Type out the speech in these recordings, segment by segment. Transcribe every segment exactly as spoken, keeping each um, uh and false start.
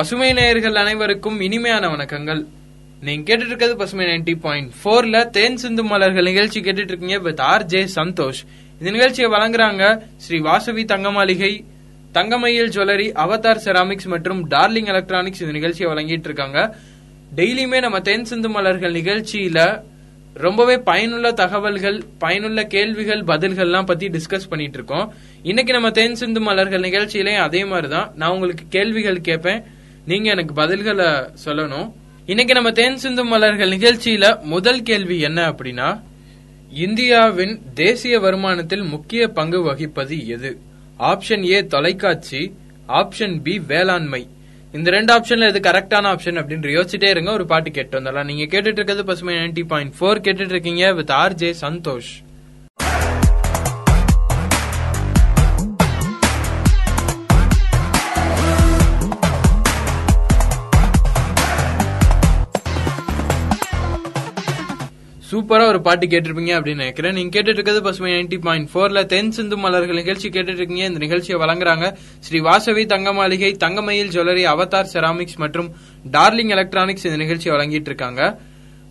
பசுமை நேயர்கள் அனைவருக்கும் இனிமையான வணக்கங்கள். நீங்க கேட்டுட்டு இருக்கிறது பசுமை நைன்டி பாயிண்ட் போர்ல தேன் சிந்து மலர்கள் நிகழ்ச்சி கேட்டுட்டு இருக்கீங்க வித் ஆர்.ஜே. சந்தோஷ். இந்த நிகழ்ச்சியை வழங்குறாங்க Sri Vasavi Thangamaligai, Thangamayil jewellery, Avatar ceramics மற்றும் டார்லிங் எலக்ட்ரானிக்ஸ் இந்த நிகழ்ச்சியை வழங்கிட்டு இருக்காங்க. டெய்லியுமே நம்ம தேன் சிந்து மலர்கள் நிகழ்ச்சியில ரொம்பவே பயனுள்ள தகவல்கள், பயனுள்ள கேள்விகள், பதில்கள்லாம் பத்தி டிஸ்கஸ் பண்ணிட்டு இருக்கோம். இன்னைக்கு நம்ம தேன் சிந்து மலர்கள் நிகழ்ச்சியிலேயும் அதே மாதிரிதான் நான் உங்களுக்கு கேள்விகள் கேட்பேன், நீங்க எனக்கு பதில்களை சொல்லணும். இன்னைக்கு நம்ம தேன் சிந்து மலர்கள் நிகழ்ச்சியில முதல் கேள்வி என்ன அப்படின்னா, இந்தியாவின் தேசிய வருமானத்தில் முக்கிய பங்கு வகிப்பது எது? ஆப்ஷன் ஏ தொலைக்காட்சி, ஆப்ஷன் பி வேளாண்மை. இந்த ரெண்டு ஆப்ஷன்ல எது கரெக்டான ஆப்ஷன் அப்படின்னு யோசிச்சுட்டே இருங்க. ஒரு பாட்டு கேட்டு வந்தாலும். நீங்க கேட்டுட்டு இருக்கிறது பசுமை நைன்டி பாயிண்ட் போர் கேட்டுட்டு இருக்கீங்க வித் ஆர்.ஜே. சந்தோஷ். சூப்பரா ஒரு பாட்டு கேட்டிருப்பீங்க அப்படின்னு நினைக்கிறேன். நீங்க கேட்டுட்டு இருக்கிறது பசுமை நைன்டி பாயிண்ட் போர்ல தென் சிந்து மலர்கள் நிகழ்ச்சி கேட்டுட்டு இருக்கீங்க. இந்த நிகழ்ச்சியை வழங்குறாங்க Sri Vasavi Thangamaligai, Thangamayil jewellery, Avatar ceramics மற்றும் டார்லிங் எலக்ட்ரானிக்ஸ் இந்த நிகழ்ச்சியை வழங்கிட்டு இருக்காங்க.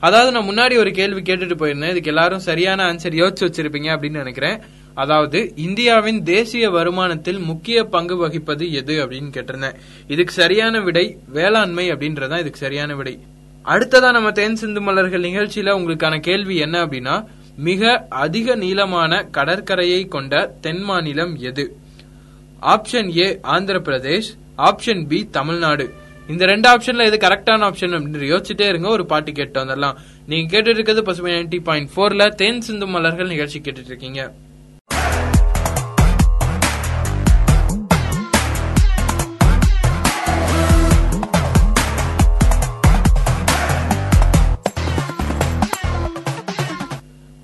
அதாவது நான் முன்னாடி ஒரு கேள்வி கேட்டுட்டு போயிருந்தேன், இதுக்கு எல்லாரும் சரியான ஆன்சர் யோசிச்சு வச்சிருப்பீங்க அப்படின்னு நினைக்கிறேன். அதாவது இந்தியாவின் தேசிய வருமானத்தில் முக்கிய பங்கு வகிப்பது எது அப்படின்னு கேட்டிருந்தேன். இதுக்கு சரியான விடை வேளாண்மை அப்படின்றதான் இதுக்கு சரியான விடை. அடுத்ததான் நம்ம தேன் சிந்து மலர்கள் நிகழ்ச்சியில உங்களுக்கான கேள்வி என்ன அப்படின்னா, மிக அதிக நீளமான கடற்கரையை கொண்ட தென் மாநிலம் எது? Option A Andhra Pradesh, option B Tamil Nadu. இந்த ரெண்டு ஆப்ஷன்ல எது கரெக்டான ஆப்ஷன் அப்படின்னு யோசிச்சுட்டே இருங்க. ஒரு பாட்டு கேட்டு வந்துடலாம். நீங்க கேட்டு இருக்கிறது பசுமை நைன்டி பாயிண்ட் போர்ல தேன் சிந்து மலர்கள் நிகழ்ச்சி கேட்டுட்டு இருக்கீங்க.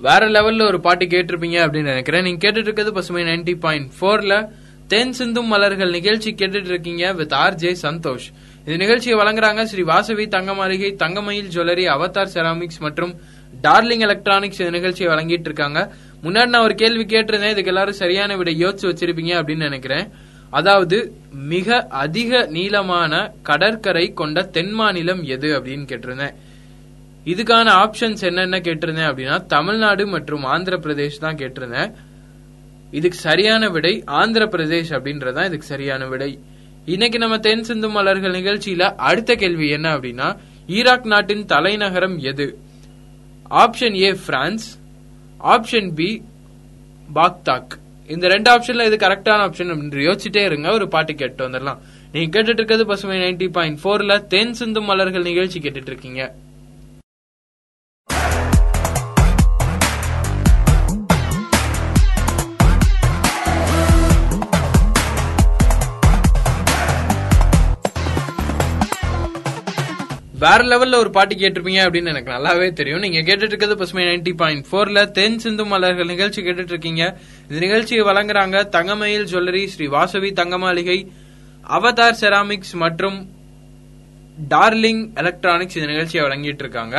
வேற லெவல்ல ஒரு பாட்டு கேட்டிருப்பீங்க அப்படின்னு நினைக்கிறேன். நீங்க கேட்டுட்டு இருக்கிறது பசுமை நைன்டி பாயிண்ட் போர்ல தென் சிந்து மலர்கள் நிகழ்ச்சி கேட்டுட்டு இருக்கீங்க வித் ஆர்.ஜே. சந்தோஷ். இந்த நிகழ்ச்சியை வழங்குறாங்க Sri Vasavi Thangamaligai, Thangamayil jewellery, Avatar ceramics மற்றும் டார்லிங் எலக்ட்ரானிக்ஸ் இந்த நிகழ்ச்சியை வழங்கிட்டு இருக்காங்க. முன்னாடி நான் ஒரு கேள்வி கேட்டிருந்தேன், இதுக்கு எல்லாரும் சரியான விட யோசிச்சு வச்சிருப்பீங்க அப்படின்னு நினைக்கிறேன். அதாவது மிக அதிக நீளமான கடற்கரை கொண்ட தென் மாநிலம் எது அப்படின்னு கேட்டிருந்தேன். இதுக்கான ஆப்ஷன்ஸ் என்னென்ன கேட்டிருந்தேன் அப்படின்னா தமிழ்நாடு மற்றும் ஆந்திர பிரதேஷ் தான் கேட்டிருந்தேன். இதுக்கு சரியான விடை ஆந்திர பிரதேஷ் அப்படின்றதான் இதுக்கு சரியான விடை. இன்னைக்கு நம்ம தென் சிந்து மலர்கள் நிகழ்ச்சியில அடுத்த கேள்வி என்ன அப்படின்னா, ஈராக் நாட்டின் தலைநகரம் எது? Option A France, option B Baghdad. இந்த ரெண்டு ஆப்ஷன்ல இது கரெக்டான ஆப்ஷன் அப்படின்னு யோசிச்சுட்டே இருங்க. ஒரு பாட்டு கேட்டு வந்துடலாம். நீங்க கேட்டுட்டு இருக்கிறது பசுமை நைன்டி பாயிண்ட் போர்ல தென் சிந்து மலர்கள் நிகழ்ச்சி கேட்டுட்டு இருக்கீங்க. வேற லெவல்ல ஒரு பாட்டு கேட்டிருப்பீங்க அப்படின்னு எனக்கு நல்லாவே தெரியும். நீங்க கேட்டுட்டு இருக்கிறது பசுமை நைன்டி பாயிண்ட் போர்ல தென் சிந்து மலர்கள் நிகழ்ச்சி கேட்டுட்டு இருக்கீங்க. இந்த நிகழ்ச்சியை வழங்குறாங்க Thangamayil jewellery, Sri Vasavi Thangamaligai, Avatar ceramics மற்றும் டார்லிங் எலக்ட்ரானிக்ஸ் இந்த நிகழ்ச்சியை வழங்கிட்டு இருக்காங்க.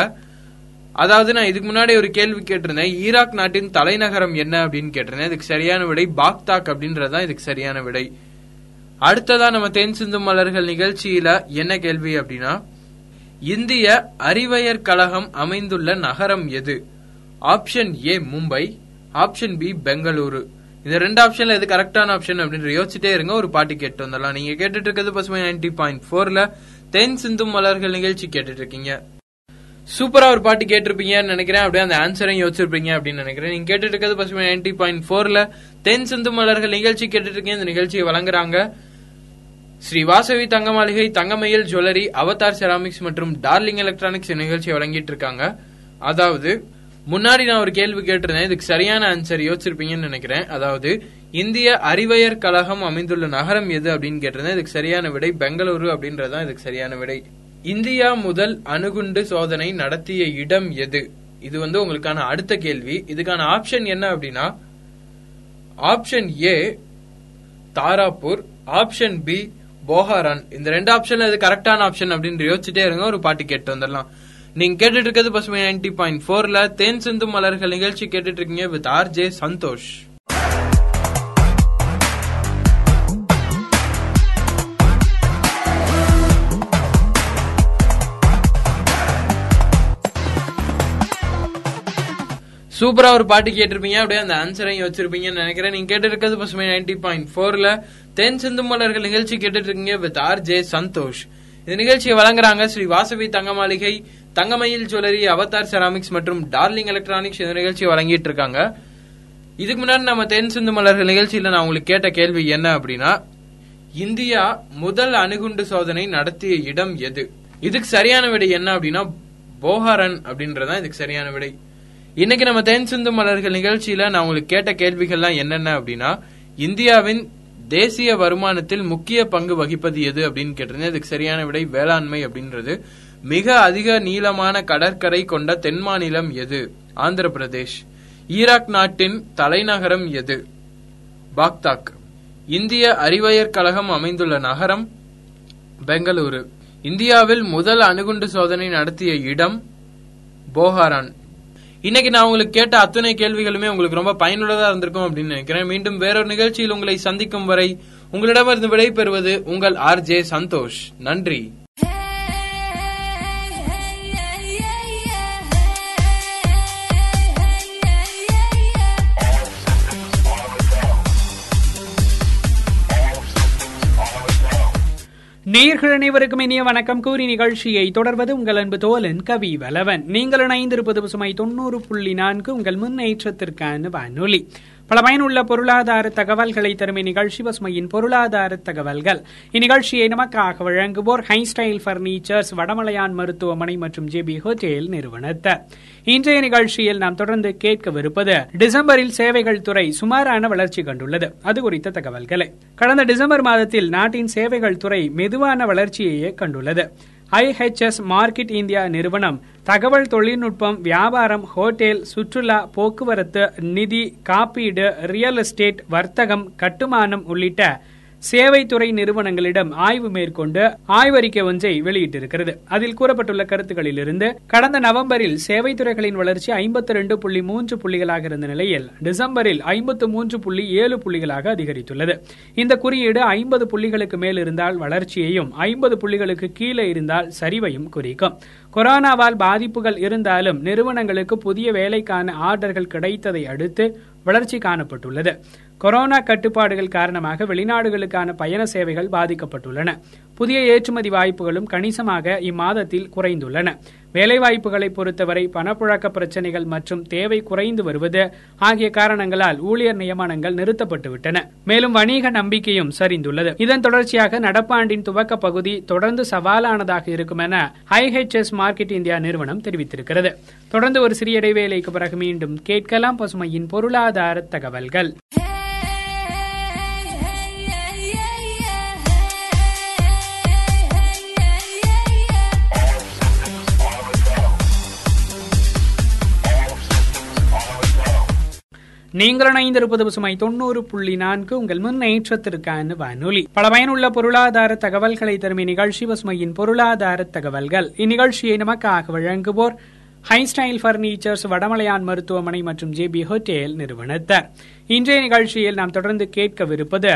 அதாவது நான் இதுக்கு முன்னாடி ஒரு கேள்வி கேட்டிருந்தேன், ஈராக் நாட்டின் தலைநகரம் என்ன அப்படின்னு கேட்டிருந்தேன். இதுக்கு சரியான விடை பாக்தாக் அப்படின்றதான் இதுக்கு சரியான விடை. அடுத்ததான் நம்ம தென் சிந்து மலர்கள் நிகழ்ச்சியில என்ன கேள்வி அப்படின்னா, இந்திய அறிவியற் கழகம் அமைந்துள்ள நகரம் எது? Option A Mumbai, option B Bengaluru. இந்த ரெண்டு ஆப்ஷன்ல எது கரெக்டான ஆப்ஷன் அப்படின்னு யோசிச்சுட்டே இருங்க. ஒரு பாட்டு கேட்டு வந்துடலாம். நீங்க கேட்டுட்டு இருக்கிறது பசுமை நைன்டி பாயிண்ட் போர்ல தென் சிந்து மலர்கள் நிகழ்ச்சி கேட்டுட்டு இருக்கீங்க. சூப்பரா ஒரு பாட்டு கேட்டிருப்பீங்கன்னு நினைக்கிறேன். அப்படியே அந்த ஆன்சரையும் யோசிச்சிருப்பீங்க அப்படின்னு நினைக்கிறேன். நீங்க கேட்டுட்டு இருக்கிறது பசுமை நைன்டி பாயிண்ட் போர்ல தென் சிந்து மலர்கள் நிகழ்ச்சி கேட்டுட்டு இருக்கீங்க. இந்த நிகழ்ச்சியை வழங்குறாங்க Sri Vasavi Thangamaligai, Thangamayil jewellery, Avatar ceramics மற்றும் டார்லிங் எலக்ட்ரானிக்ஸ் நிகழ்ச்சியை வழங்கிட்டு இருக்காங்க. அதாவது முன்னாடி நான் ஒரு கேள்வி கேட்டிருந்தேன், இதுக்கு சரியான ஆன்சர் யோசிச்சிருப்பீங்கன்னு நினைக்கிறேன். அதாவது இந்திய அறிவியற் கழகம் அமைந்துள்ள நகரம் எது அப்படின்னு கேட்டிருந்தேன். இதுக்கு சரியான விடை பெங்களூரு அப்படின்றதான் இதுக்கு சரியான விடை. இந்தியா முதல் அணுகுண்டு சோதனை நடத்திய இடம் எது? இது வந்து உங்களுக்கான அடுத்த கேள்வி. இதுக்கான ஆப்ஷன் என்ன அப்படின்னா option A Tarapur, option B Pokhran. இந்த ரெண்டு ஆப்ஷன்ல இது கரெக்டான ஆப்ஷன் அப்படின்னு யோசிச்சுட்டே இருங்க. ஒரு பாட்டு கேட்டு வந்துடலாம். நீங்க கேட்டுட்டு இருக்கிறது பசுமை நைன்டி பாயிண்ட் போர்ல தேன் சிந்து மலர்கள் நிகழ்ச்சி கேட்டுட்டு இருக்கீங்க வித் ஆர்.ஜே. சந்தோஷ். சூப்பரா ஒரு பாட்டு கேட்டிருப்பீங்க, அப்படியே அந்த ஆன்சரையும் வச்சிருப்பீங்கன்னு நினைக்கிறேன். நீங்க கேட்டு இருக்கிறது பசுமை நைன்டி பாயிண்ட் போர்ல தென் சிந்து மலர்கள் நிகழ்ச்சி கேட்டுட்டு இருக்கீங்க வித் ஆர்.ஜே. சந்தோஷ். இந்த நிகழ்ச்சியை வழங்குறாங்க Sri Vasavi Thangamaligai, Thangamayil jewellery, Avatar ceramics மற்றும் டார்லிங் எலக்ட்ரானிக்ஸ். இந்த நிகழ்ச்சியை வழங்கிட்டு இருக்காங்க. இதுக்கு முன்னாடி நம்ம தென் சிந்து மலர்கள் நிகழ்ச்சியில நான் உங்களுக்கு கேட்ட கேள்வி என்ன அப்படின்னா, இந்தியா முதல் அணுகுண்டு சோதனை நடத்திய இடம் எது? இதுக்கு சரியான விடை என்ன அப்படின்னா போஹாரன் அப்படின்றதான் இதுக்கு சரியான விடை. இன்னைக்கு நம்ம தென் சிந்து மலர்கள் நிகழ்ச்சியில நான் உங்களுக்கு கேட்ட கேள்விகள்லாம் என்னென்ன அப்படின்னா, இந்தியாவின் தேசிய வருமானத்தில் முக்கிய பங்கு வகிப்பது எது அப்படின்னு கேட்டிருந்தேன். இதுக்கு சரியான விடை வேளாண்மை அப்படின்றது. மிக அதிக நீளமான கடற்கரை கொண்ட தென் மாநிலம் எது? ஆந்திர பிரதேஷ். ஈராக் நாட்டின் தலைநகரம் எது? பாக்தாக். இந்திய அறிவியற் கழகம் அமைந்துள்ள நகரம் பெங்களூரு. இந்தியாவில் முதல் அணுகுண்டு சோதனை நடத்திய இடம் போஹாரான். இன்னைக்கு நான் உங்களுக்கு கேட்ட அத்தனை கேள்விகளுமே உங்களுக்கு ரொம்ப பயனுள்ளதா இருந்திருக்கும் அப்படின்னு நினைக்கிறேன். மீண்டும் வேறொரு நிகழ்ச்சியில் உங்களை சந்திக்கும் வரை உங்களிடமிருந்து விடை பெறுவது உங்கள் ஆர்.ஜே. சந்தோஷ். நன்றி. நேயர்கள் அனைவருக்கும் இனிய வணக்கம் கூறி நிகழ்ச்சியை தொடர்வது உங்கள் அன்பு தோழன் கவி வேலவன். நீங்கள் இணைந்திருப்பது பசுமை தொண்ணூறு புள்ளி நான்கு உங்கள் முன்னேற்றத்திற்கான வானொலி. பல பயனுள்ள பொருளாதார தகவல்களை தரும் இந்நிகழ்ச்சி பசுமையின் பொருளாதார தகவல்கள். இந்நிகழ்ச்சியை நமக்காக வழங்குவோர் ஹைஸ்டைல் பர்னிச்சர், வடமலையான் மருத்துவமனை மற்றும் ஜே பி ஹோட்டேல் நிறுவனத்தார். இன்றைய நிகழ்ச்சியில் நாம் தொடர்ந்து கேட்கவிருப்பது, டிசம்பரில் சேவைகள் துறை சுமாரான வளர்ச்சி கண்டுள்ளது அது குறித்த தகவல்களை. கடந்த டிசம்பர் மாதத்தில் நாட்டின் சேவைகள் துறை மெதுவான வளர்ச்சியையே கண்டுள்ளது. I H S Markit India நிறுவனம் தகவல் தொழில்நுட்பம், வியாபாரம், ஹோட்டல், சுற்றுலா, போக்குவரத்து, நிதி, காப்பீடு, ரியல் எஸ்டேட், வர்த்தகம், கட்டுமானம் உள்ளிட்ட சேவைத்துறை நிறுவனங்களிடம் ஆய்வு மேற்கொண்டு ஆய்வறிக்கை ஒன்றை வெளியிட்டிருக்கிறது. அதில் கூறப்பட்டுள்ள கருத்துக்களிலிருந்து கடந்த நவம்பரில் சேவைத்துறைகளின் வளர்ச்சி ஐம்பத்தி இரண்டு புள்ளி மூன்று புள்ளிகளாக இருந்த நிலையில் டிசம்பரில் ஐம்பத்து மூன்று புள்ளி ஏழு புள்ளிகளாக அதிகரித்துள்ளது. இந்த குறியீடு ஐம்பது புள்ளிகளுக்கு மேல் இருந்தால் வளர்ச்சியையும், ஐம்பது புள்ளிகளுக்கு கீழே இருந்தால் சரிவையும் குறிக்கும். கொரோனாவால் பாதிப்புகள் இருந்தாலும் நிறுவனங்களுக்கு புதிய வேலைக்கான ஆர்டர்கள் கிடைத்ததை அடுத்து வளர்ச்சி காணப்பட்டுள்ளது. கொரோனா கட்டுப்பாடுகள் காரணமாக வெளிநாடுகளுக்கான பயண சேவைகள் பாதிக்கப்பட்டுள்ளன. புதிய ஏற்றுமதி வாய்ப்புகளும் கணிசமாக இம்மாதத்தில் குறைந்துள்ளன. வேலைவாய்ப்புகளை பொறுத்தவரை பணப்புழக்க பிரச்சினைகள் மற்றும் தேவை குறைந்து வருவது ஆகிய காரணங்களால் ஊழியர் நியமனங்கள் நிறுத்தப்பட்டுவிட்டன. மேலும் வணிக நம்பிக்கையும் சரிந்துள்ளது. இதன் தொடர்ச்சியாக நடப்பாண்டின் துவக்க பகுதி தொடர்ந்து சவாலானதாக இருக்கும் என I H S Markit India நிறுவனம் தெரிவித்திருக்கிறது. தொடர்ந்து ஒரு சிறிய இடைவேளைக்கு பிறகு மீண்டும் கேட்கலாம் பசுமையின் பொருளாதார தகவல்கள். நீங்கள் இணைந்திருப்பது பசுமை தொண்ணூறு புள்ளி நான்கு உங்கள் முன்னேற்றத்திற்கான வானொலி. பல பயனுள்ள பொருளாதார தகவல்களை தரும் இந்நிகழ்ச்சி பசுமையின் பொருளாதார தகவல்கள். இந்நிகழ்ச்சியை நமக்காக வழங்குவோர் ஹைஸ்டைல் பர்னிச்சர்ஸ், வடமலையான் மருத்துவமனை மற்றும் ஜே பி ஹோட்டேல் நிறுவனத்தார். இன்றைய நிகழ்ச்சியில் நாம் தொடர்ந்து கேட்கவிருப்பது,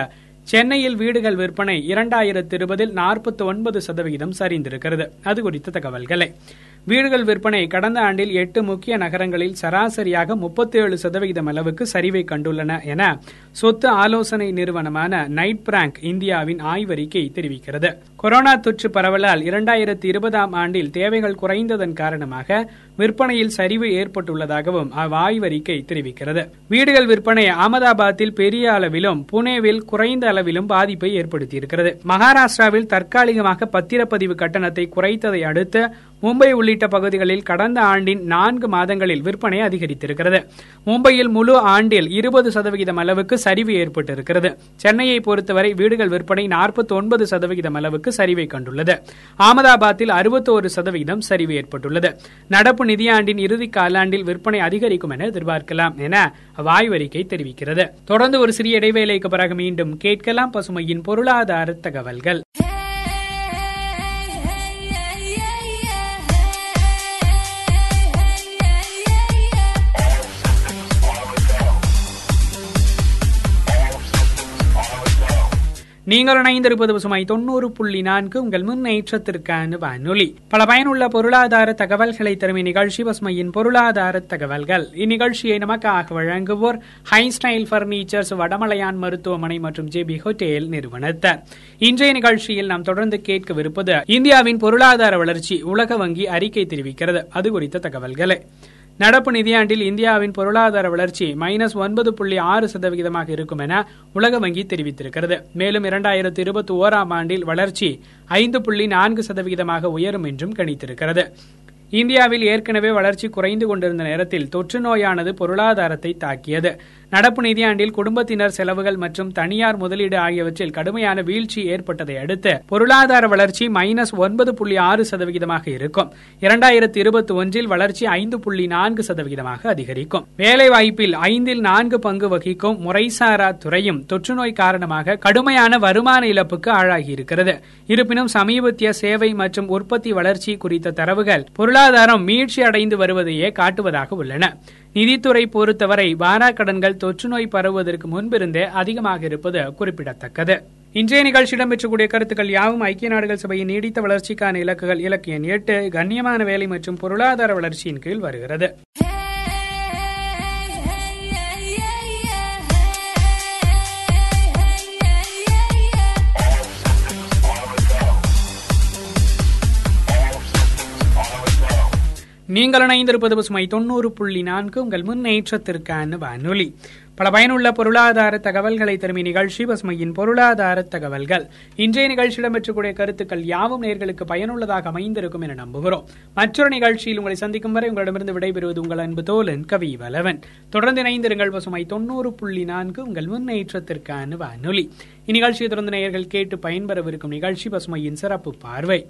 சென்னையில் வீடுகள் விற்பனை இரண்டாயிரத்தி இருபதில் நாற்பத்தி ஒன்பது சதவிகிதம் சரிந்திருக்கிறது அது குறித்த தகவல்களை. வீடுகள் விற்பனை கடந்த ஆண்டில் எட்டு முக்கிய நகரங்களில் சராசரியாக முப்பத்தி ஏழு சதவிகிதம் அளவுக்கு சரிவை கண்டுள்ளன என சொத்து ஆலோசனை நிறுவனமான நைட் பிராங்க் இந்தியாவின் ஆய்வறிக்கை தெரிவிக்கிறது. கொரோனா தொற்று பரவலால் இரண்டாயிரத்தி இருபதாம் ஆண்டில் தேவைகள் குறைந்ததன் காரணமாக விற்பனையில் சரிவு ஏற்பட்டுள்ளதாகவும் அவ்வாய்வறிக்கை தெரிவிக்கிறது. வீடுகள் விற்பனை அகமதாபாத்தில் பெரிய அளவிலும் புனேவில் குறைந்த அளவிலும் பாதிப்பை ஏற்படுத்தியிருக்கிறது. மகாராஷ்டிராவில் தற்காலிகமாக பத்திரப்பதிவு கட்டணத்தை குறைத்ததை அடுத்து மும்பை உள்ளிட்ட பகுதிகளில் கடந்த ஆண்டின் நான்கு மாதங்களில் விற்பனை அதிகரித்திருக்கிறது. மும்பையில் முழு ஆண்டில் இருபது சதவிகிதம் அளவுக்கு சரிவு ஏற்பட்டிருக்கிறது. சென்னையை பொறுத்தவரை வீடுகள் விற்பனை நாற்பத்தி ஒன்பது சதவிகிதம் அளவுக்கு சரிவை கண்டுள்ளது. அகமதாபாத்தில் அறுபத்தோரு சதவிகிதம் சரிவு ஏற்பட்டுள்ளது. நடப்பு நிதியாண்டின் இறுதி காலாண்டில் விற்பனை அதிகரிக்கும் என எதிர்பார்க்கலாம் என வாய்வறிக்கை தெரிவிக்கிறது. தொடர்ந்து ஒரு சிறிய இடைவேளைக்கு பிறகு மீண்டும் கேட்கலாம் பசுமையின் பொருளாதார தகவல்கள். நீங்கள் இணைந்திருப்பது பசுமை தொண்ணூறு புள்ளி நான்கு உங்கள் முன்னேற்றத்திற்கான வானொலி. பல பயனுள்ள பொருளாதார தகவல்களை தரும் இந்நிகழ்ச்சி பசுமையின் பொருளாதார தகவல்கள். இந்நிகழ்ச்சியை நமக்காக வழங்குவோர் ஹைஸ்டைல் பர்னிச்சர், வடமலையான் மருத்துவமனை மற்றும் ஜே பி ஹோட்டேல் நிறுவனத்தார். இன்றைய நிகழ்ச்சியில் நாம் தொடர்ந்து கேட்கவிருப்பது இந்தியாவின் பொருளாதார வளர்ச்சி. உலக வங்கி அறிக்கை தெரிவிக்கிறது அது குறித்த தகவல்களை. நடப்பு நிதியாண்டில் இந்தியாவின் பொருளாதார வளர்ச்சி மைனஸ் ஒன்பது புள்ளி ஆறு சதவிகிதமாக இருக்கும் என உலக வங்கி தெரிவித்திருக்கிறது. மேலும் இரண்டாயிரத்தி இருபத்தி ஓராம் ஆண்டில் வளர்ச்சி ஐந்து புள்ளி நான்கு சதவிகிதமாக உயரும் என்றும் கணித்திருக்கிறது. இந்தியாவில் ஏற்கனவே வளர்ச்சி குறைந்து கொண்டிருந்த நேரத்தில் தொற்று நோயானது பொருளாதாரத்தை தாக்கியது. நடப்பு நிதியாண்டில் குடும்பத்தினர் செலவுகள் மற்றும் தனியார் முதலீடு ஆகியவற்றில் கடுமையான வீழ்ச்சி ஏற்பட்டதை அடுத்து பொருளாதார வளர்ச்சி மைனஸ் ஒன்பது புள்ளி ஆறு சதவிகிதமாக இருக்கும். இரண்டாயிரத்தி இருபத்தி ஒன்றில் வளர்ச்சி ஐந்து புள்ளி நான்கு சதவிகிதமாக அதிகரிக்கும். வேலைவாய்ப்பில் ஐந்தில் நான்கு பங்கு வகிக்கும் முறைசாரா துறையும் தொற்றுநோய் காரணமாக கடுமையான வருமான இழப்புக்கு ஆளாகியிருக்கிறது. இருப்பினும் சமீபத்திய சேவை மற்றும் உற்பத்தி வளர்ச்சி குறித்த தரவுகள் பொருளாதாரம் மீழ்ச்சி அடைந்து வருவதையே காட்டுவதாக உள்ளன. நிதித்துறை பொறுத்தவரை வாராக்கடன்கள் தொற்றுநோய் பரவுவதற்கு முன்பிருந்தே அதிகமாக இருப்பது குறிப்பிடத்தக்கது. இன்றைய நிகழ்ச்சி இடம்பெற்றக்கூடிய கருத்துக்கள் யாவும் ஐக்கிய நாடுகள் சபையின் நீடித்த வளர்ச்சிக்கான இலக்குகள் இலக்கு எண் எட்டு, கண்ணியமான வேலை மற்றும் பொருளாதார வளர்ச்சியின் கீழ் வருகிறது. நீங்கள் இணைந்திருப்பது பசுமை தொண்ணூறு புள்ளி நான்கு உங்கள் முன்னேற்றத்திற்கான வானொலி. பல பயனுள்ள பொருளாதார தகவல்களை தரும் நிகழ்ச்சி பசுமையின் பொருளாதார தகவல்கள். இன்றைய நிகழ்ச்சி இடம்பெற்றக்கூடிய கருத்துக்கள் யாவும் நேர்களுக்கு பயனுள்ளதாக அமைந்திருக்கும் என நம்புகிறோம். மற்றொரு நிகழ்ச்சியில் உங்களை சந்திக்கும் வரை உங்களிடமிருந்து விடைபெறுவது உங்கள் அன்பு தோழன் கவி வேலவன். தொடர்ந்து இணைந்திருங்கள் பசுமை தொண்ணூறு புள்ளி நான்கு உங்கள் முன்னேற்றத்திற்கான வானொலி. இந்நிகழ்ச்சியை தொடர்ந்து நேயர்கள் கேட்டு பயன்பெறவிருக்கும் நிகழ்ச்சி பசுமையின் சிறப்பு பார்வை.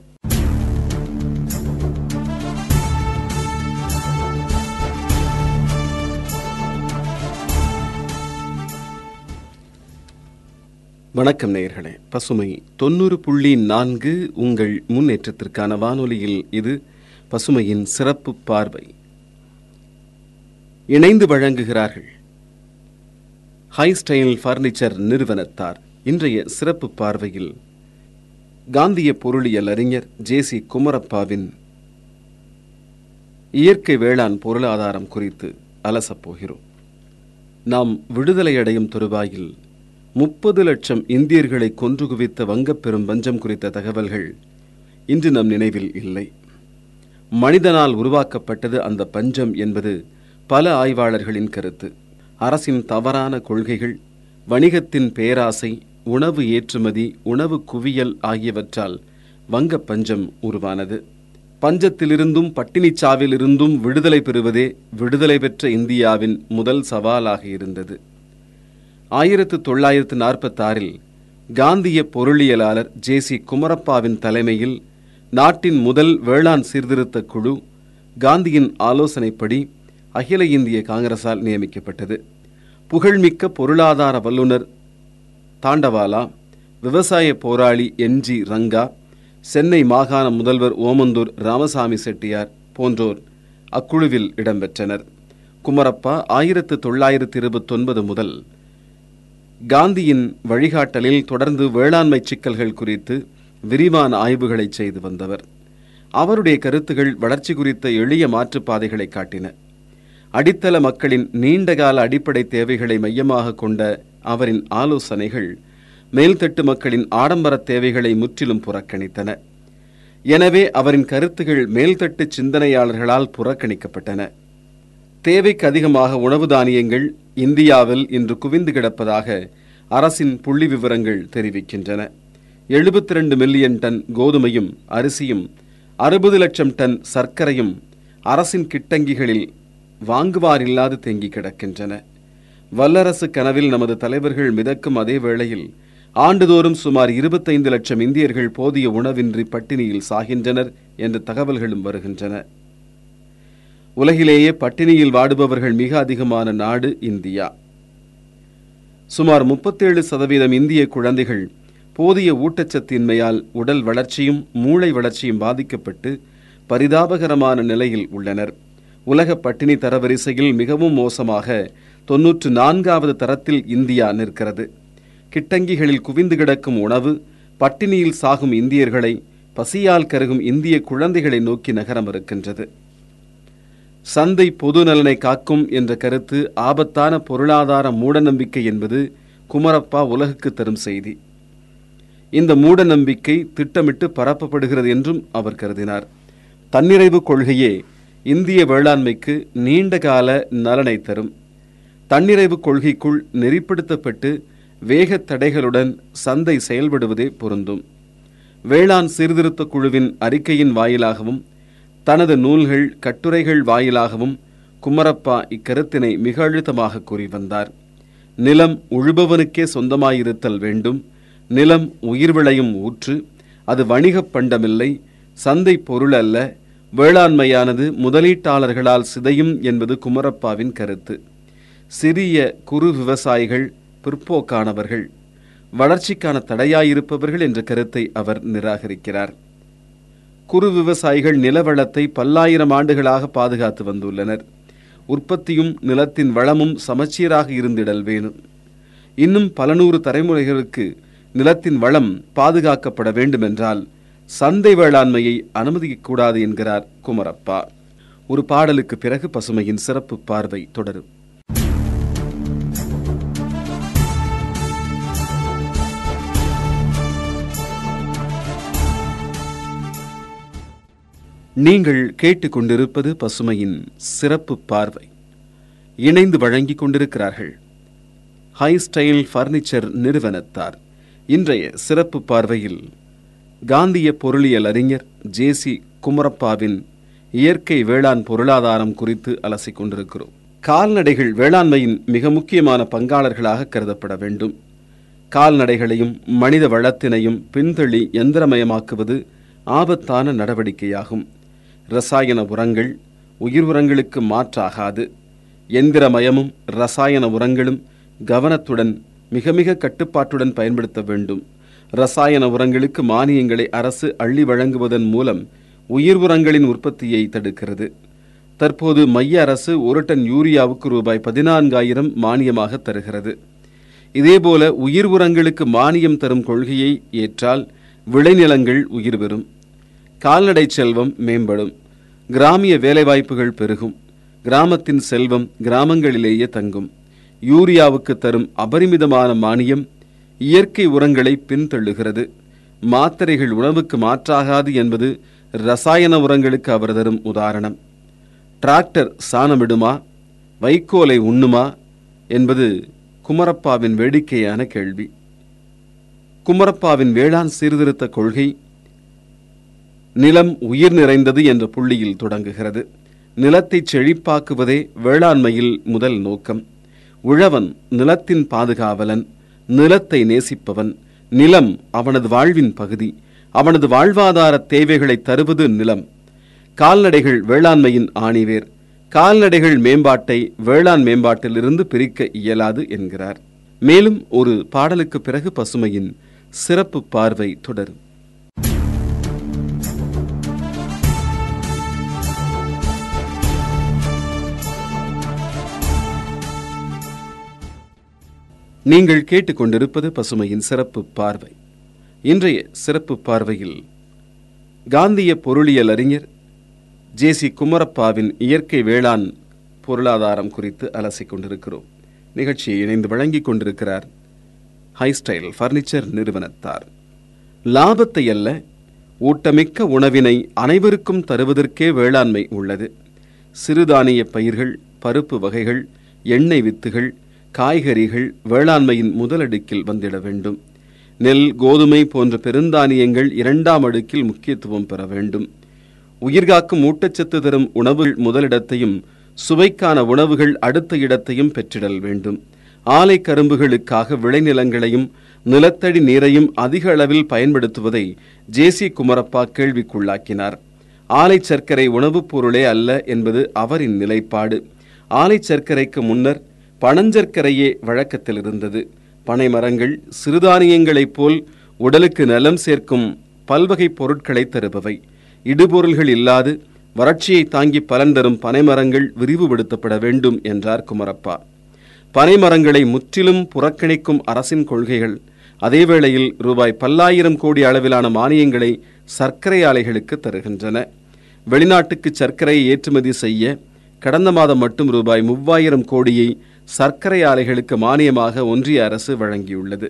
வணக்கம் நேயர்களே, பசுமை தொண்ணூறு புள்ளி நான்கு உங்கள் முன்னேற்றத்திற்கான வானொலியில் இது பசுமையின் சிறப்பு பார்வை. இணைந்து வழங்குகிறார்கள் ஹைஸ்டைல் பர்னிச்சர் நிறுவனத்தார். இன்றைய சிறப்பு பார்வையில் காந்திய பொருளியல் அறிஞர் ஜே சி குமரப்பாவின் இயற்கை வேளாண் பொருளாதாரம் குறித்து அலசப்போகிறோம். நாம் விடுதலையடையும் தருவாயில் முப்பது லட்சம் இந்தியர்களை கொன்று குவித்த வங்கப்பெரும் பஞ்சம் குறித்த தகவல்கள் இன்று நம் நினைவில் இல்லை. மனிதனால் உருவாக்கப்பட்டது அந்த பஞ்சம் என்பது பல ஆய்வாளர்களின் கருத்து. அரசின் தவறான கொள்கைகள், வணிகத்தின் பேராசை, உணவு ஏற்றுமதி, உணவு குவியல் ஆகியவற்றால் வங்க பஞ்சம் உருவானது. பஞ்சத்திலிருந்தும் பட்டினிச்சாவிலிருந்தும் விடுதலை பெறுவதே விடுதலை பெற்ற இந்தியாவின் முதல் சவாலாக இருந்தது. ஆயிரத்து தொள்ளாயிரத்து நாற்பத்தாறில் காந்திய பொருளியலாளர் ஜே சி குமரப்பாவின் தலைமையில் நாட்டின் முதல் வேளாண் சீர்திருத்த குழு காந்தியின் ஆலோசனைப்படி அகில இந்திய காங்கிரஸால் நியமிக்கப்பட்டது. புகழ்மிக்க பொருளாதார வல்லுநர் தாண்டவாலா, விவசாய போராளி என் ஜி ரங்கா, சென்னை மாகாண முதல்வர் ஓமந்தூர் ராமசாமி செட்டியார் போன்றோர் அக்குழுவில் இடம்பெற்றனர். குமரப்பா ஆயிரத்து தொள்ளாயிரத்து இருபத்தொன்பது முதல் காந்தியின் வழிகாட்டலில் தொடர்ந்து வேளாண்மை சிக்கல்கள் குறித்து விரிவான ஆய்வுகளை செய்து வந்தவர். அவருடைய கருத்துகள் வளர்ச்சி குறித்த எளிய மாற்றுப்பாதைகளை காட்டின. அடித்தள மக்களின் நீண்டகால அடிப்படை தேவைகளை மையமாக கொண்ட அவரின் ஆலோசனைகள் மேல்தட்டு மக்களின் ஆடம்பர தேவைகளை முற்றிலும் புறக்கணித்தன. எனவே அவரின் கருத்துகள் மேல்தட்டு சிந்தனையாளர்களால் புறக்கணிக்கப்பட்டன. தேவைக்கு அதிகமாக உணவு தானியங்கள் இந்தியாவில் இன்று குவிந்து கிடப்பதாக அரசின் புள்ளி விவரங்கள் தெரிவிக்கின்றன. எழுபத்தி ரெண்டு மில்லியன் டன் கோதுமையும் அரிசியும் அறுபது லட்சம் டன் சர்க்கரையும் அரசின் கிட்டங்கிகளில் வாங்குவாரில்லாது தேங்கி கிடக்கின்றன. வல்லரசு கனவில் நமது தலைவர்கள் மிதக்கும் அதே வேளையில் ஆண்டுதோறும் சுமார் இருபத்தைந்து லட்சம் இந்தியர்கள் போதிய உணவின்றி பட்டினியில் சாகின்றனர் என்ற தகவல்களும் வருகின்றன. உலகிலேயே பட்டினியில் வாடுபவர்கள் மிக அதிகமான நாடு இந்தியா. சுமார் முப்பத்தேழு சதவீதம் இந்திய குழந்தைகள் போதிய ஊட்டச்சத்தின்மையால் உடல் வளர்ச்சியும் மூளை வளர்ச்சியும் பாதிக்கப்பட்டு பரிதாபகரமான நிலையில் உள்ளனர். உலக பட்டினி தரவரிசையில் மிகவும் மோசமாக தொன்னூற்று நான்காவது தரத்தில் இந்தியா நிற்கிறது. கிட்டங்கிகளில் குவிந்து கிடக்கும் உணவு, பட்டினியில் சாகும் இந்தியர்களை, பசியால் கருகும் இந்திய குழந்தைகளை நோக்கி நகரம் இருக்கின்றது. சந்தை பொது நலனை காக்கும் என்ற கருத்து ஆபத்தான பொருளாதார மூடநம்பிக்கை என்பது குமரப்பா உலகுக்கு தரும் செய்தி. இந்த மூடநம்பிக்கை திட்டமிட்டு பரப்பப்படுகிறது என்றும் அவர் கருதினார். தன்னிறைவு கொள்கையே இந்திய வேளாண்மைக்கு நீண்டகால நலனை தரும். தன்னிறைவு கொள்கைக்குள் நெறிப்படுத்தப்பட்டு வேக தடைகளுடன் சந்தை செயல்படுவதே பொருந்தும். வேளாண் சீர்திருத்த குழுவின் அறிக்கையின் வாயிலாகவும் தனது நூல்கள், கட்டுரைகள் வாயிலாகவும் குமரப்பா இக்கருத்தினை மிக அழுத்தமாக கூறி வந்தார். நிலம் உழுபவனுக்கே சொந்தமாயிருத்தல் வேண்டும். நிலம் உயிர் விளையும் ஊற்று. அது வணிகப் பண்டமில்லை, சந்தை பொருள் அல்ல. வேளாண்மையானது முதலீட்டாளர்களால் சிதையும் என்பது குமரப்பாவின் கருத்து. சிறிய குறு விவசாயிகள் பிற்போக்கானவர்கள், வளர்ச்சிக்கான தடையாயிருப்பவர்கள் என்ற கருத்தை அவர் நிராகரிக்கிறார். குறு விவசாயிகள் நிலவளத்தை பல்லாயிரம் ஆண்டுகளாக பாதுகாத்து வந்துள்ளனர். உற்பத்தியும் நிலத்தின் வளமும் சமச்சீராக இருந்திடல் வேணும். இன்னும் பல நூறு தலைமுறைகளுக்கு நிலத்தின் வளம் பாதுகாக்கப்பட வேண்டுமென்றால் சந்தை வேளாண்மையை அனுமதிக்கக்கூடாது என்கிறார் குமரப்பா. ஒரு பாடலுக்கு பிறகு பசுமையின் சிறப்பு பார்வை தொடரும். நீங்கள் கேட்டுக்கொண்டிருப்பது பசுமையின் சிறப்பு பார்வை. இணைந்து வழங்கிக் கொண்டிருக்கிறார்கள் ஹைஸ்டைல் பர்னிச்சர் நிறுவனத்தார். இன்றைய சிறப்பு பார்வையில் காந்திய பொருளியல் அறிஞர் ஜே சி குமரப்பாவின் இயற்கை வேளாண் பொருளாதாரம் குறித்து அலசிக் கொண்டிருக்கிறோம். கால்நடைகள் வேளாண்மையின் மிக முக்கியமான பங்காளர்களாக கருதப்பட வேண்டும். கால்நடைகளையும் மனித வளத்தினையும் பின்தள்ளி எந்திரமயமாக்குவது ஆபத்தான நடவடிக்கையாகும். இரசாயன உரங்கள் உயிர் உரங்களுக்கு மாற்றாகாது. எந்திரமயமும் இரசாயன உரங்களும் கவனத்துடன், மிக மிக கட்டுப்பாட்டுடன் பயன்படுத்த வேண்டும். இரசாயன உரங்களுக்கு மானியங்களை அரசு அள்ளி வழங்குவதன் மூலம் உயிர் உரங்களின் உற்பத்தியை தடுக்கிறது. தற்போது மைய அரசு ஒரு டன் யூரியாவுக்கு ரூபாய் பதினான்காயிரம் மானியமாக தருகிறது. இதேபோல உயிர் உரங்களுக்கு மானியம் தரும் கொள்கையை ஏற்றால் விளைநிலங்கள் உயிர் பெறும், கால்நடை செல்வம் மேம்படும், கிராமிய வேலைவாய்ப்புகள் பெருகும், கிராமத்தின் செல்வம் கிராமங்களிலேயே தங்கும். யூரியாவுக்கு தரும் அபரிமிதமான மானியம் இயற்கை உரங்களை பின்தள்ளுகிறது. மாத்திரைகள் உணவுக்கு மாற்றாகாது என்பது இரசாயன உரங்களுக்கு அவர் தரும் உதாரணம். டிராக்டர் சாணமிடுமா, வைக்கோலை உண்ணுமா என்பது குமரப்பாவின் வேடிக்கையான கேள்வி. குமரப்பாவின் வேளாண் சீர்திருத்த கொள்கை நிலம் உயிர் நிறைந்தது என்ற புள்ளியில் தொடங்குகிறது. நிலத்தை செழிப்பாக்குவதே வேளாண்மையில் முதல் நோக்கம். உழவன் நிலத்தின் பாதுகாவலன், நிலத்தை நேசிப்பவன். நிலம் அவனது வாழ்வின் பகுதி. அவனது வாழ்வாதார தேவைகளை தருவது நிலம். கால்நடைகள் வேளாண்மையின் ஆணிவேர். கால்நடைகள் மேம்பாட்டை வேளாண் மேம்பாட்டிலிருந்து பிரிக்க இயலாது என்கிறார். மேலும் ஒரு பாடலுக்கு பிறகு பசுமையின் சிறப்பு பார்வை தொடரும். நீங்கள் கேட்டுக்கொண்டிருப்பது பசுமையின் சிறப்பு பார்வை. இன்றைய சிறப்பு பார்வையில் காந்திய பொருளியல் அறிஞர் ஜே சி குமரப்பாவின் இயற்கை வேளாண் பொருளாதாரம் குறித்து அலசிக் கொண்டிருக்கிறோம். நிகழ்ச்சியை இணைந்து வழங்கிக் கொண்டிருக்கிறார் ஹைஸ்டைல் பர்னிச்சர் நிறுவனத்தார். லாபத்தை அல்ல, ஊட்டமிக்க உணவினை அனைவருக்கும் தருவதற்கே வேளாண்மை உள்ளது. சிறுதானிய பயிர்கள், பருப்பு வகைகள், எண்ணெய் வித்துகள், காய்கறிகள் வேளாண்மையின் முதலடுக்கில் வந்திட வேண்டும். நெல், கோதுமை போன்ற பெருந்தானியங்கள் இரண்டாம் அடுக்கில் முக்கியத்துவம் பெற வேண்டும். உயிர்காக்கும் ஊட்டச்சத்து தரும் உணவுகள் முதலிடத்தையும், சுவைக்கான உணவுகள் அடுத்த இடத்தையும் பெற்றிடல் வேண்டும். ஆலை கரும்புகளுக்காக விளைநிலங்களையும் நிலத்தடி நீரையும் அதிக அளவில் பயன்படுத்துவதை ஜே சி குமரப்பா கேள்விக்குள்ளாக்கினார். ஆலை சர்க்கரை உணவுப் பொருளே அல்ல என்பது அவரின் நிலைப்பாடு. ஆலை சர்க்கரைக்கு முன்னர் பனஞ்சற்கரையே வழக்கத்தில் இருந்தது. பனை மரங்கள் சிறுதானியங்களைப் போல் உடலுக்கு நலம் சேர்க்கும் பல்வகை பொருட்களை தருபவை. இடுபொருள்கள் இல்லாது வறட்சியை தாங்கி பலன் தரும் பனைமரங்கள் விரிவுபடுத்தப்பட வேண்டும் என்றார் குமரப்பா. பனைமரங்களை முற்றிலும் புறக்கணிக்கும் அரசின் கொள்கைகள் அதேவேளையில் ரூபாய் பல்லாயிரம் கோடி அளவிலான மானியங்களை சர்க்கரை ஆலைகளுக்கு தருகின்றன. வெளிநாட்டுக்கு சர்க்கரையை ஏற்றுமதி செய்ய கடந்த மாதம் மட்டும் ரூபாய் மூவாயிரம் கோடியை சர்க்கரை ஆலைகளுக்கு மானியமாக ஒன்றிய அரசு வழங்கியுள்ளது.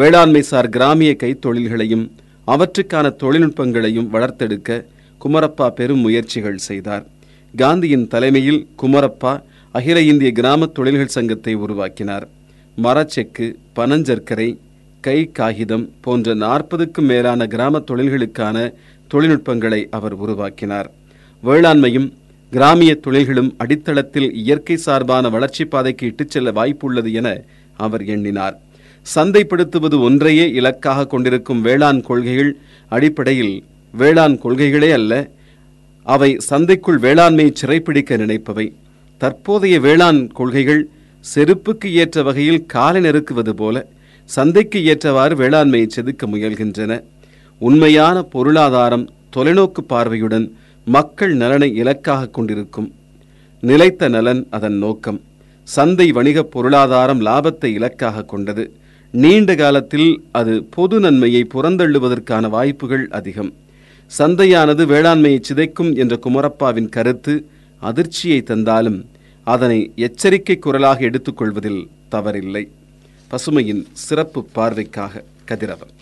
வேளாண்மை சார் கிராமிய கைத்தொழில்களையும் அவற்றுக்கான தொழில்நுட்பங்களையும் வளர்த்தெடுக்க குமரப்பா பெரும் முயற்சிகள் செய்தார். காந்தியின் தலைமையில் குமரப்பா அகில இந்திய கிராம தொழில்கள் சங்கத்தை உருவாக்கினார். மரச்செக்கு, பனஞ்சர்க்கரை, கை காகிதம் போன்ற நாற்பதுக்கும் மேலான கிராம தொழில்களுக்கான தொழில்நுட்பங்களை அவர் உருவாக்கினார். வேளாண்மையும் கிராமிய தொழில்களும் அடித்தளத்தில் இயற்கை சார்பான வளர்ச்சி பாதைக்கு இட்டுச் செல்ல வாய்ப்புள்ளது என அவர் எண்ணினார். சந்தைப்படுத்துவது ஒன்றையே இலக்காக கொண்டிருக்கும் வேளாண் கொள்கைகள் அடிப்படையில் வேளாண் கொள்கைகளே அல்ல, அவை சந்தைக்குள் வேளாண்மையை சிறைப்பிடிக்க நினைப்பவை. தற்போதைய வேளாண் கொள்கைகள் செருப்புக்கு ஏற்ற வகையில் காலை நெருக்குவது போல சந்தைக்கு ஏற்றவாறு வேளாண்மையை செதுக்க முயல்கின்றன. உண்மையான பொருளாதாரம் தொலைநோக்கு பார்வையுடன் மக்கள் நலனை இலக்காக கொண்டிருக்கும். நிலைத்த நலன் அதன் நோக்கம். சந்தை வணிக பொருளாதாரம் லாபத்தை இலக்காக கொண்டது. நீண்ட காலத்தில் அது பொது நன்மையை புறந்தள்ளுவதற்கான வாய்ப்புகள் அதிகம். சந்தையானது வேளாண்மையை சிதைக்கும் என்ற குமரப்பாவின் கருத்து அதிர்ச்சியை தந்தாலும் அதனை எச்சரிக்கை குரலாக எடுத்துக்கொள்வதில் தவறில்லை. பசுமையின் சிறப்பு பார்வைக்காக கதிரவன்.